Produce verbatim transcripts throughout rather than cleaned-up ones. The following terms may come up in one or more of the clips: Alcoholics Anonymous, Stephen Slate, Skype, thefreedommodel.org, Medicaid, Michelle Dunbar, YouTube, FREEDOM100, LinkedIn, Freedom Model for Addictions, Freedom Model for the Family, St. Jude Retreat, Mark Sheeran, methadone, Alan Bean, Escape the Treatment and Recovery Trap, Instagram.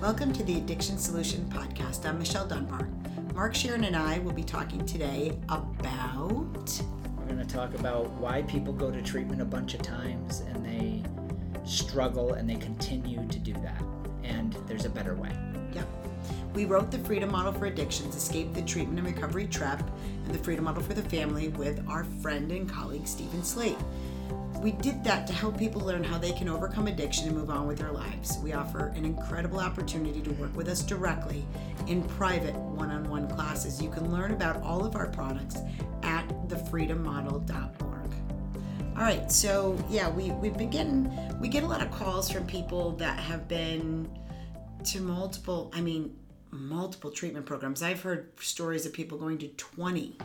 Welcome to the Addiction Solution Podcast. I'm Michelle Dunbar. Mark Sheeran and I will be talking today about... We're going to talk about why people go to treatment a bunch of times and they struggle and they continue to do that. And there's a better way. Yep. We wrote the Freedom Model for Addictions, Escape the Treatment and Recovery Trap, and the Freedom Model for the Family with our friend and colleague, Stephen Slate. We did that to help people learn how they can overcome addiction and move on with their lives. We offer an incredible opportunity to work with us directly in private one-on-one classes. You can learn about all of our products at the freedom model dot org. All right, so yeah, we, we've been getting, we get a lot of calls from people that have been to multiple, I mean, multiple treatment programs. I've heard stories of people going to twenty.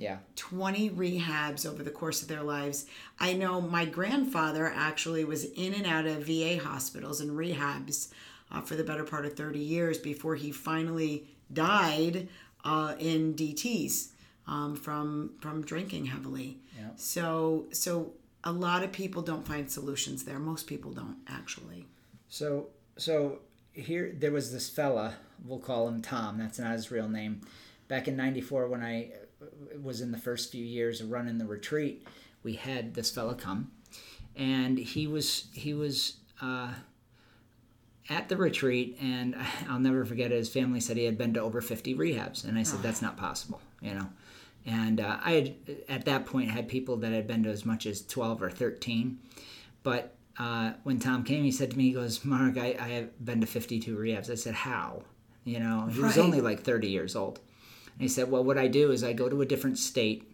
Yeah. twenty rehabs over the course of their lives. I know my grandfather actually was in and out of V A hospitals and rehabs uh, for the better part of thirty years before he finally died uh, in D Ts um, from from drinking heavily. Yeah. So so a lot of people don't find solutions there. Most people don't actually. So so here there was this fella, we'll call him Tom. That's not his real name. Back in ninety-four when I was in the first few years of running the retreat, we had this fella come, and he was he was uh, at the retreat, and I'll never forget it. His family said he had been to over fifty rehabs, and I said, that's not possible, you know. And uh, I had, at that point, had people that had been to as much as twelve or thirteen, but uh, when Tom came, he said to me, he goes, Mark, I, I have been to fifty-two rehabs. I said, how? You know, he right. was only like thirty years old. And he said, well, what I do is I go to a different state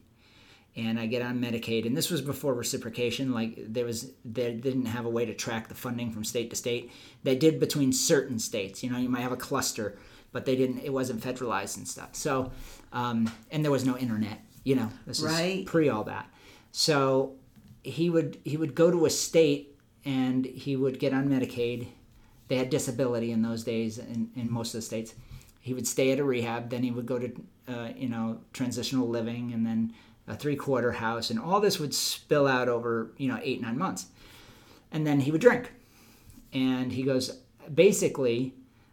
and I get on Medicaid. And this was before reciprocation. Like there was, they didn't have a way to track the funding from state to state. They did between certain states. You know, you might have a cluster, but they didn't, it wasn't federalized and stuff. So, um, and there was no internet, you know, this is right. pre all that. So he would, he would go to a state and he would get on Medicaid. They had disability in those days in, in most of the states. He would stay at a rehab, then he would go to, uh, you know, transitional living, and then a three-quarter house, and all this would spill out over, you know, eight, nine months. And then he would drink. And he goes, basically,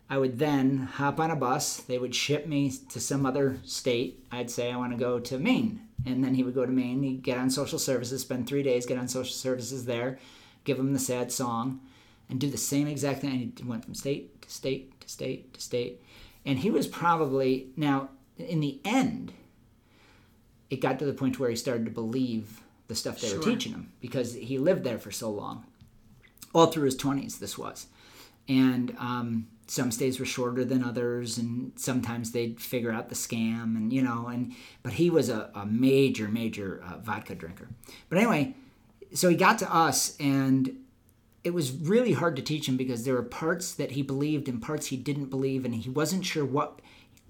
I would then hop on a bus. They would ship me to some other state. I'd say, I want to go to Maine. And then he would go to Maine. He'd get on social services, spend three days, get on social services there, give him the sad song, and do the same exact thing. And he went from state to state to state to state. And he was probably, now, in the end, it got to the point where he started to believe the stuff they sure. were teaching him because he lived there for so long. All through his twenties, this was. And um, some stays were shorter than others, and sometimes they'd figure out the scam, and, you know, and but he was a, a major, major uh, vodka drinker. But anyway, so he got to us, and it was really hard to teach him because there were parts that he believed and parts he didn't believe, and he wasn't sure what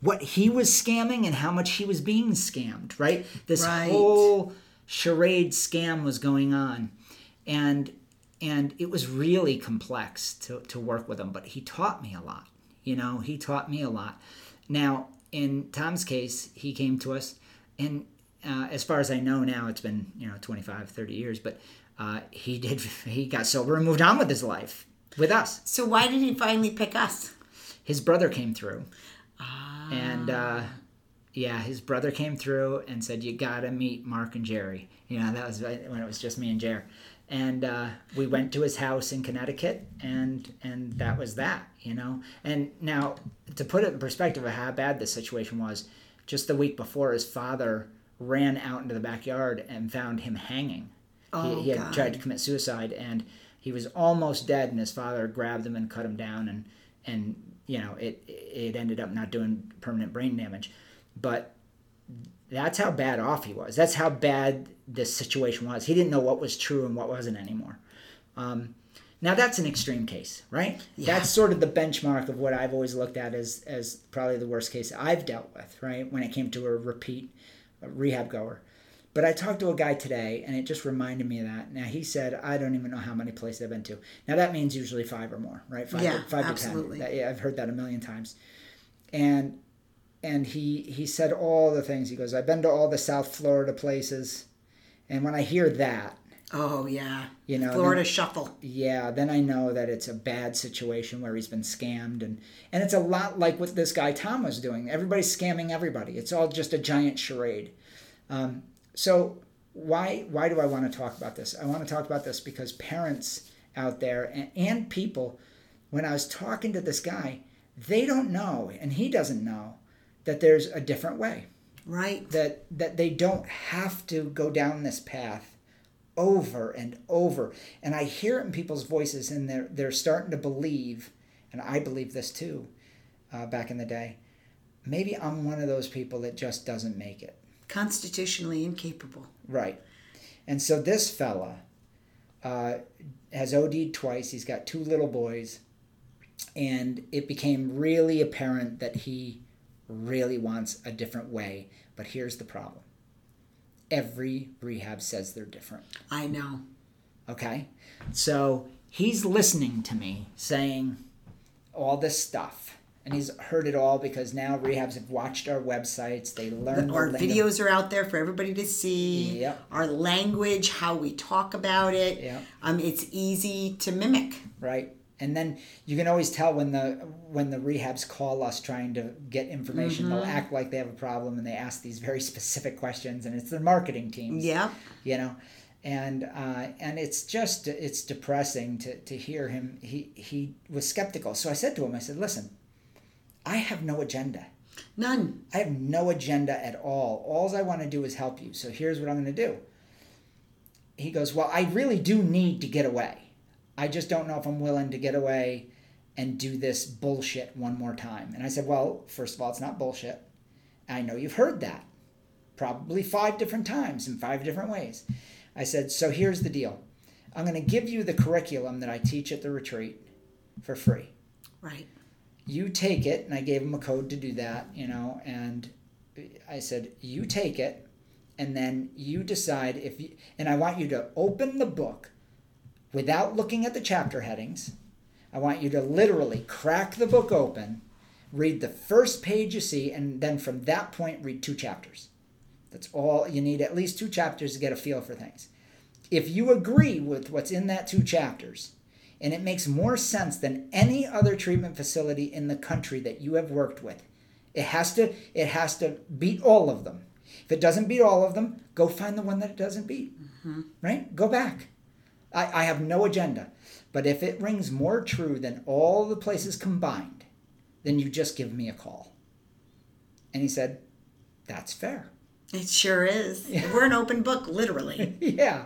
what he was scamming and how much he was being scammed, right? This right. whole charade scam was going on. And and it was really complex to, to work with him, but he taught me a lot. You know, he taught me a lot. Now, in Tom's case, he came to us, and uh, as far as I know now, it's been, you know, twenty-five, thirty years, but Uh, he did. He got sober and moved on with his life with us. So why did he finally pick us? His brother came through, ah. and uh, yeah, his brother came through and said, "You gotta meet Mark and Jerry." You know, that was when it was just me and Jerry, and uh, we went to his house in Connecticut, and and that was that. You know, and now to put it in perspective of how bad this situation was, just the week before, his father ran out into the backyard and found him hanging. Oh, he, he had God. tried to commit suicide, and he was almost dead, and his father grabbed him and cut him down, and, and you know, it it ended up not doing permanent brain damage. But that's how bad off he was. That's how bad this situation was. He didn't know what was true and what wasn't anymore. Um, now, that's an extreme case, right? Yeah. That's sort of the benchmark of what I've always looked at as, as probably the worst case I've dealt with, right, when it came to a repeat a rehab goer. But I talked to a guy today, and it just reminded me of that. Now, he said, I don't even know how many places I've been to. Now, that means usually five or more, right? Five, yeah, five absolutely. to ten. That, yeah, I've heard that a million times. And and he he said all the things. He goes, I've been to all the South Florida places. And when I hear that, Oh, yeah. You know, Florida then, Shuffle. Yeah, then I know that it's a bad situation where he's been scammed. And, and it's a lot like what this guy Tom was doing. Everybody's scamming everybody. It's all just a giant charade. Um, so why why do I want to talk about this? I want to talk about this because parents out there and, and people, when I was talking to this guy, they don't know, and he doesn't know, that there's a different way. Right. That that they don't have to go down this path over and over. And I hear it in people's voices, and they're, they're starting to believe, and I believe this too, uh, back in the day, maybe I'm one of those people that just doesn't make it. Constitutionally incapable. Right. And so this fella uh, has OD'd twice. He's got two little boys, and it became really apparent that he really wants a different way. But here's the problem. Every rehab says they're different. I know. Okay? So he's listening to me saying all this stuff. And he's heard it all because now rehabs have watched our websites. They learned. Our videos are out there for everybody to see. Yep. Our language, how we talk about it. Yep. Um, it's easy to mimic. Right. And then you can always tell when the when the rehabs call us trying to get information, mm-hmm. they'll act like they have a problem and they ask these very specific questions, and it's their marketing teams. Yeah, you know, and uh, and it's just it's depressing to, to hear him. He he was skeptical, so I said to him, I said, listen, I have no agenda, none. I have no agenda at all. All I want to do is help you. So here's what I'm going to do. He goes, well, I really do need to get away. I just don't know if I'm willing to get away and do this bullshit one more time. And I said, well, first of all, it's not bullshit. I know you've heard that probably five different times in five different ways. I said, so here's the deal. I'm going to give you the curriculum that I teach at the retreat for free. Right. You take it. And I gave him a code to do that, you know, and I said, you take it and then you decide if you, and I want you to open the book without looking at the chapter headings. I want you to literally crack the book open, read the first page you see, and then from that point, read two chapters. That's all you need, at least two chapters to get a feel for things. If you agree with what's in that two chapters, and it makes more sense than any other treatment facility in the country that you have worked with, it has to, it has to beat all of them. If it doesn't beat all of them, go find the one that it doesn't beat, mm-hmm. right? Go back. I, I have no agenda, but if it rings more true than all the places combined, then you just give me a call. And he said, that's fair. It sure is. Yeah. We're an open book, literally. yeah,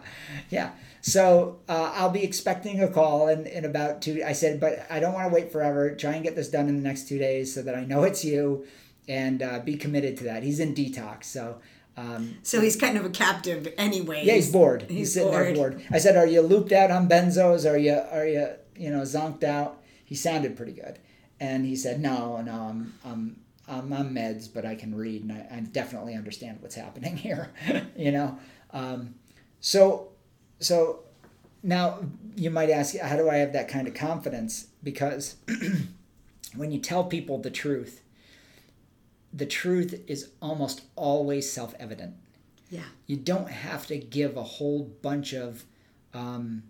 yeah. So uh, I'll be expecting a call in, in about two. I said, but I don't want to wait forever. Try and get this done in the next two days so that I know it's you, and uh, be committed to that. He's in detox, so... Um, so he's kind of a captive anyway. Yeah, he's bored. He's, he's sitting bored. there bored. I said, are you looped out on benzos? Are you, are you, you know, zonked out? He sounded pretty good. And he said, no, no, I'm, I'm, I'm on meds, but I can read, and I, I definitely understand what's happening here, you know? Um, so, so now you might ask, how do I have that kind of confidence? Because when you tell people the truth, the truth is almost always self-evident. Yeah. You don't have to give a whole bunch of um,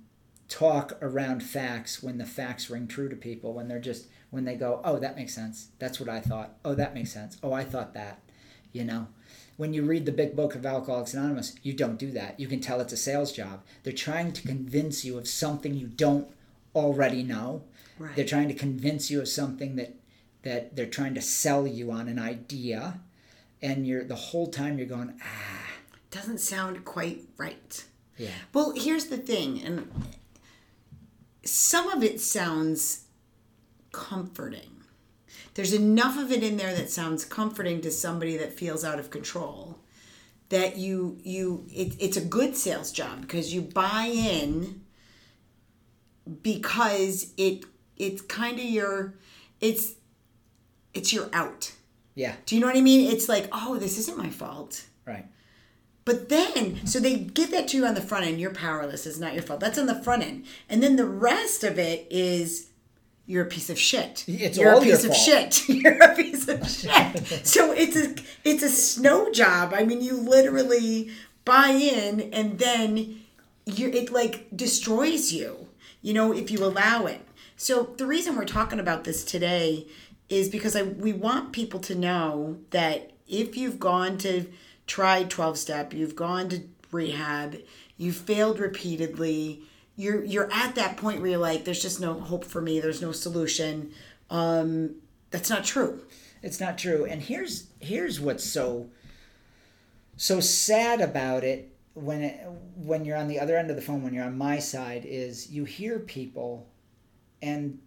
talk around facts when the facts ring true to people, when they're just, when they go, oh, that makes sense. That's what I thought. Oh, that makes sense. Oh, I thought that, you know. When you read the big book of Alcoholics Anonymous, you don't do that. You can tell it's a sales job. They're trying to convince you of something you don't already know. Right. They're trying to convince you of something that that they're trying to sell you on an idea, and you're the whole time you're going, ah. Doesn't sound quite right. Yeah. Well, here's the thing, and some of it sounds comforting. There's enough of it in there that sounds comforting to somebody that feels out of control, that you, you it, it's a good sales job because you buy in because it it's kind of your, it's, It's your out. Yeah. Do you know what I mean? It's like, oh, this isn't my fault. Right. But then, so they give that to you on the front end. You're powerless. It's not your fault. That's on the front end. And then the rest of it is you're a piece of shit. It's you're all a piece your of fault. shit. You're a piece of shit. So it's a, it's a snow job. I mean, you literally buy in, and then you it like destroys you, you know, if you allow it. So the reason we're talking about this today is because I we want people to know that if you've gone to tried twelve-step, you've gone to rehab, you've failed repeatedly, you're you're at that point where you're like, there's just no hope for me, there's no solution. Um, that's not true. It's not true. And here's here's what's so so sad about it when it, when you're on the other end of the phone, when you're on my side, is you hear people and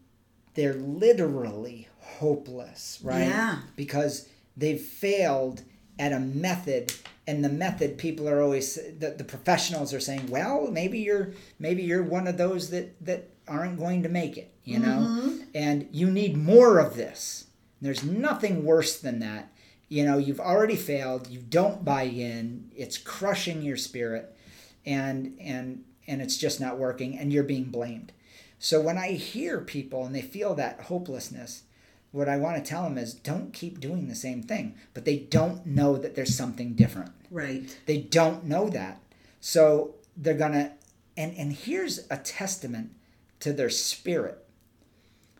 they're literally hopeless, right? Yeah. Because they've failed at a method, and the method people are always the, the professionals are saying, well, maybe you're maybe you're one of those that, that aren't going to make it, you know? Mm-hmm. And you need more of this. There's nothing worse than that. You know, you've already failed, you don't buy in, it's crushing your spirit, and and and it's just not working, and you're being blamed. So when I hear people and they feel that hopelessness, what I want to tell them is don't keep doing the same thing, but they don't know that there's something different. Right. They don't know that. So they're going to, and, and here's a testament to their spirit.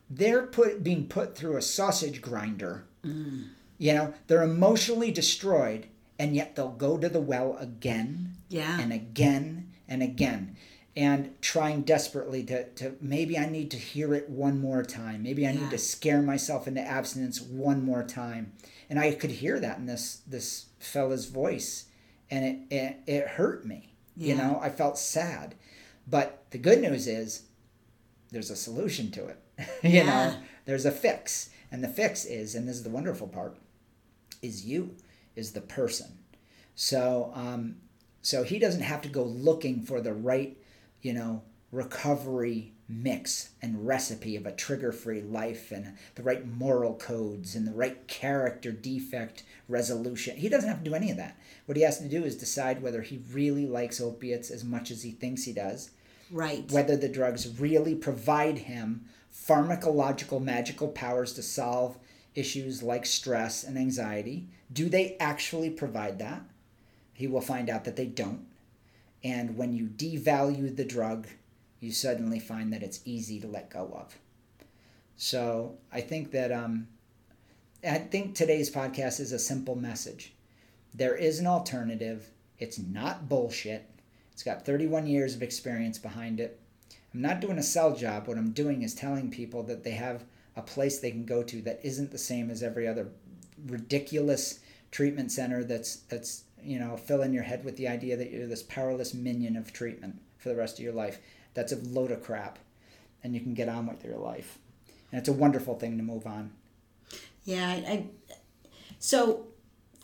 They're put being put through a sausage grinder. Mm. You know, they're emotionally destroyed, and yet they'll go to the well again yeah. and again and again. And trying desperately to, to maybe I need to hear it one more time. Maybe I yeah. need to scare myself into abstinence one more time. And I could hear that in this this fella's voice, and it it, it hurt me. Yeah. You know, I felt sad. But the good news is there's a solution to it. you yeah. know, there's a fix. And the fix is, and this is the wonderful part, is you, is the person. So um, so he doesn't have to go looking for the right, you know, recovery mix and recipe of a trigger-free life and the right moral codes and the right character defect resolution. He doesn't have to do any of that. What he has to do is decide whether he really likes opiates as much as he thinks he does. Right. Whether the drugs really provide him pharmacological magical powers to solve issues like stress and anxiety. Do they actually provide that? He will find out that they don't. And when you devalue the drug, you suddenly find that it's easy to let go of. So I think that um, I think today's podcast is a simple message. There is an alternative. It's not bullshit. It's got thirty-one years of experience behind it. I'm not doing a sell job. What I'm doing is telling people that they have a place they can go to that isn't the same as every other ridiculous treatment center that's that's you know, fill in your head with the idea that you're this powerless minion of treatment for the rest of your life. That's a load of crap, and you can get on with your life. And it's a wonderful thing to move on. Yeah. I, I, so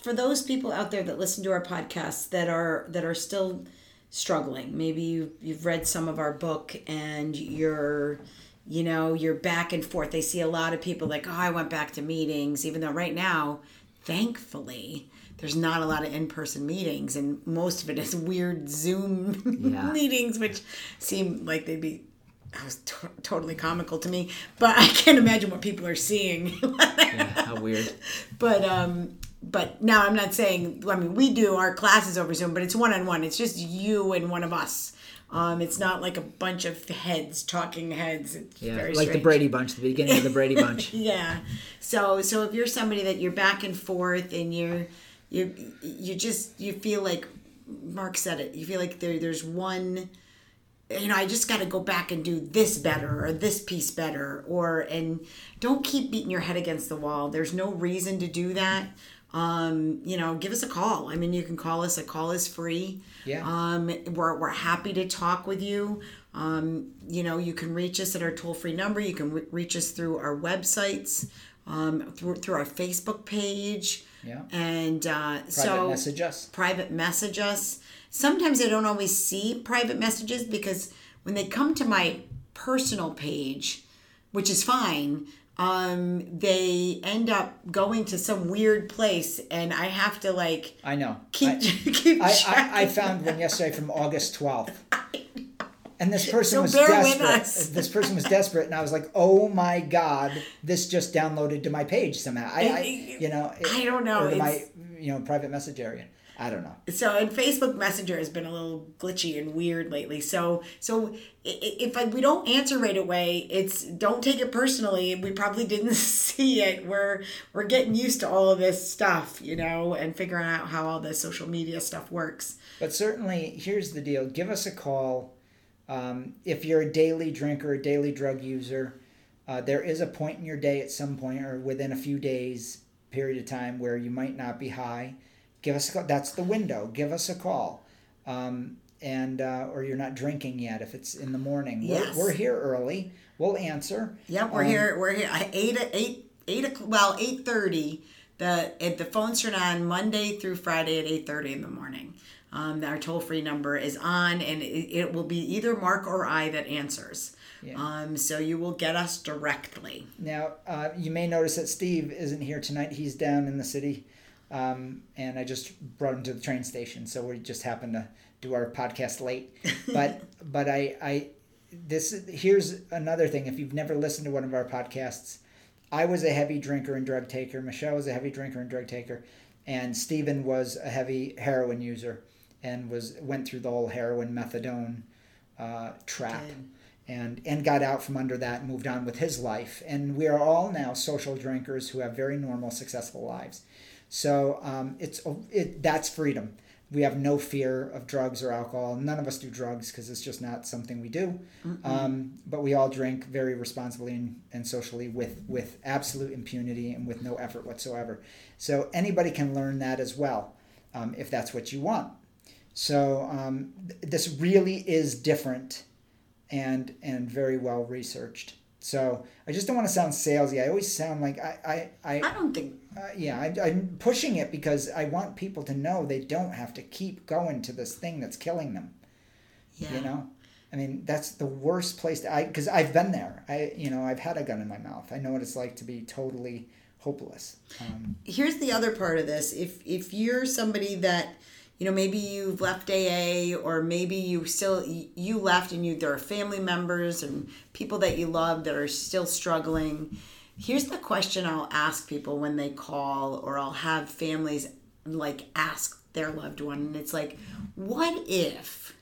for those people out there that listen to our podcast that are that are still struggling, maybe you, you've read some of our book and you're, you know, you're back and forth. They see a lot of people like, oh, I went back to meetings, even though right now, thankfully, there's not a lot of in-person meetings, and most of it is weird Zoom yeah. meetings, which seem like they'd be I was to- totally comical to me. But I can't imagine what people are seeing. yeah, how weird. But um, but now I'm not saying. I mean, we do our classes over Zoom, but it's one-on-one. It's just you and one of us. Um, it's not like a bunch of heads talking heads. It's yeah, very like strange. The Brady Bunch, the beginning of the Brady Bunch. yeah. So so if you're somebody that you're back and forth and you're You you just, you feel like, Mark said it, you feel like there there's one, you know, I just got to go back and do this better or this piece better, or, and don't keep beating your head against the wall. There's no reason to do that. Um, you know, give us a call. I mean, you can call us. A call is free. Yeah. Um, we're, we're happy to talk with you. Um, you know, you can reach us at our toll-free number. You can re- reach us through our websites, um, through, through our Facebook page. Yeah. And uh, private so message us. Private message us. Sometimes I don't always see private messages because when they come to my personal page, which is fine, um, they end up going to some weird place, and I have to like. I know. Keep. I, keep I, I, I found one yesterday from August twelfth. And this person so was desperate. This person was desperate, and I was like, "Oh my God, this just downloaded to my page somehow." I, I you know, it, I don't know. Or to my, you know, private message area. I don't know. So, and Facebook Messenger has been a little glitchy and weird lately. So, so if I, we don't answer right away, it's don't take it personally. We probably didn't see it. We're we're getting used to all of this stuff, you know, and figuring out how all the social media stuff works. But certainly, here's the deal: give us a call. Um, if you're a daily drinker, a daily drug user, uh, there is a point in your day at some point or within a few days period of time where you might not be high. Give us a call. That's the window. Give us a call. Um, and uh, or you're not drinking yet if it's in the morning. Yes. We're, we're here early. We'll answer. Yep, we're um, here. We're here. Eight eight eight. Well, eight thirty. The the phones turn on Monday through Friday at eight thirty in the morning. Um, our toll free number is on, and it, it will be either Mark or I that answers. Yeah. Um, so you will get us directly. Now uh, you may notice that Steve isn't here tonight. He's down in the city. Um, and I just brought him to the train station, so we just happened to do our podcast late. But but I, I this is, here's another thing. If you've never listened to one of our podcasts, I was a heavy drinker and drug taker. Michelle was a heavy drinker and drug taker, and Stephen was a heavy heroin user and was went through the whole heroin methadone uh, trap, okay. and and got out from under that and moved on with his life. And we are all now social drinkers who have very normal, successful lives. So um, it's it, that's freedom. We have no fear of drugs or alcohol. None of us do drugs because it's just not something we do. Um, but we all drink very responsibly and, and socially with, with absolute impunity and with no effort whatsoever. So anybody can learn that as well um, if that's what you want. So um, th- this really is different and and very well researched. So I just don't want to sound salesy. I always sound like I... I, I, I don't think... Uh, yeah, I, I'm pushing it because I want people to know they don't have to keep going to this thing that's killing them. Yeah. You know? I mean, that's the worst place to... I Because I've been there. I, you know, I've had a gun in my mouth. I know what it's like to be totally hopeless. Um, Here's the other part of this. If If you're somebody that... You know, maybe you've left A A, or maybe you still you left, and you there are family members and people that you love that are still struggling. Here's the question I'll ask people when they call, or I'll have families like ask their loved one, and it's like, what if,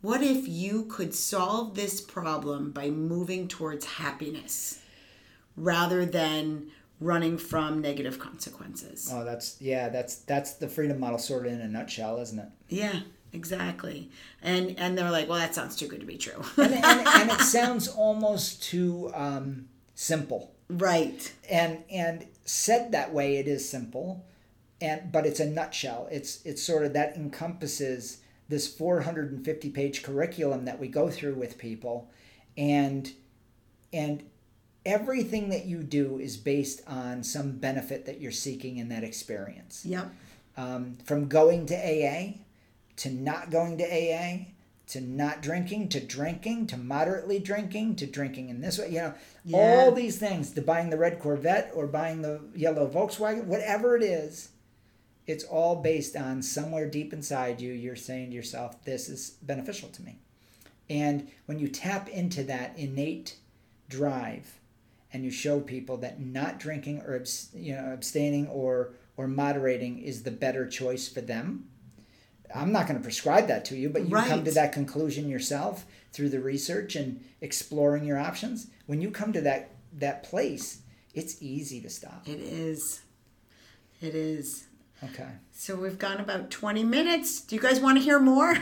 what if you could solve this problem by moving towards happiness rather than running from negative consequences? Oh, that's, yeah, that's that's the freedom model sort of in a nutshell, isn't it? Yeah, exactly. And and they're like, well, that sounds too good to be true. and, and, and it sounds almost too um, simple. Right. And and said that way, it is simple, and but it's a nutshell. It's it's sort of that encompasses this four hundred fifty page curriculum that we go through with people, and and. Everything that you do is based on some benefit that you're seeking in that experience. Yep. Um, from going to A A, to not going to A A, to not drinking, to drinking, to moderately drinking, to drinking in this way. You know, yeah. All these things, to buying the red Corvette or buying the yellow Volkswagen, whatever it is, it's all based on somewhere deep inside you, you're saying to yourself, this is beneficial to me. And when you tap into that innate drive, and you show people that not drinking or abs- you know abstaining or or moderating is the better choice for them. I'm not going to prescribe that to you, but you right. come to that conclusion yourself through the research and exploring your options. When you come to that that place, it's easy to stop. It is. It is. Okay. So we've gone about twenty minutes. Do you guys want to hear more?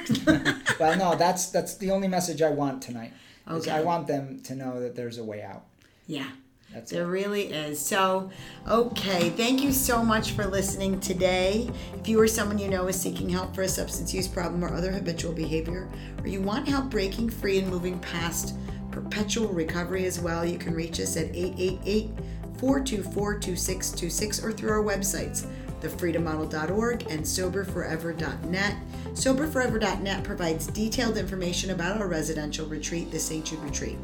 Well, no, that's that's the only message I want tonight. Okay. I want them to know that there's a way out. Yeah, That's there it. really is. So, okay, thank you so much for listening today. If you or someone you know is seeking help for a substance use problem or other habitual behavior, or you want help breaking free and moving past perpetual recovery as well, you can reach us at eight eight eight, four two four, two six two six or through our websites, the freedom model dot org and sober forever dot net. sober forever dot net provides detailed information about our residential retreat, the Saint Jude Retreat.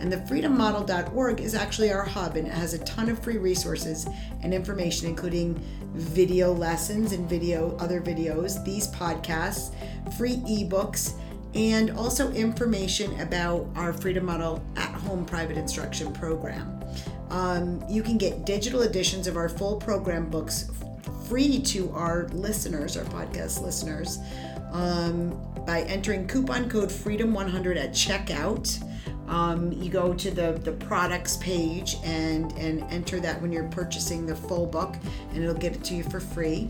And the freedom model dot org is actually our hub, and it has a ton of free resources and information, including video lessons and video other videos, these podcasts, free ebooks, and also information about our Freedom Model at-home private instruction program. Um, you can get digital editions of our full program books free to our listeners, our podcast listeners, um, by entering coupon code freedom one hundred at checkout. Um, you go to the, the products page and, and enter that when you're purchasing the full book, and it'll get it to you for free.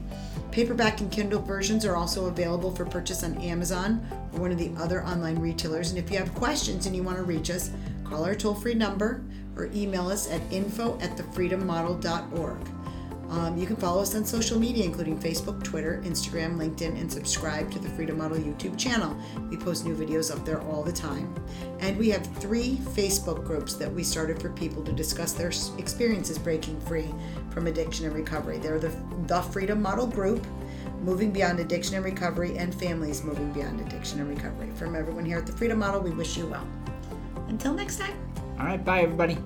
Paperback and Kindle versions are also available for purchase on Amazon or one of the other online retailers. And if you have questions and you want to reach us, call our toll-free number or email us at info at the freedom model dot org. Um, you can follow us on social media, including Facebook, Twitter, Instagram, LinkedIn, and subscribe to the Freedom Model YouTube channel. We post new videos up there all the time. And we have three Facebook groups that we started for people to discuss their experiences breaking free from addiction and recovery. They're the, the Freedom Model group, Moving Beyond Addiction and Recovery, and Families Moving Beyond Addiction and Recovery. From everyone here at the Freedom Model, we wish you well. Until next time. All right, bye everybody.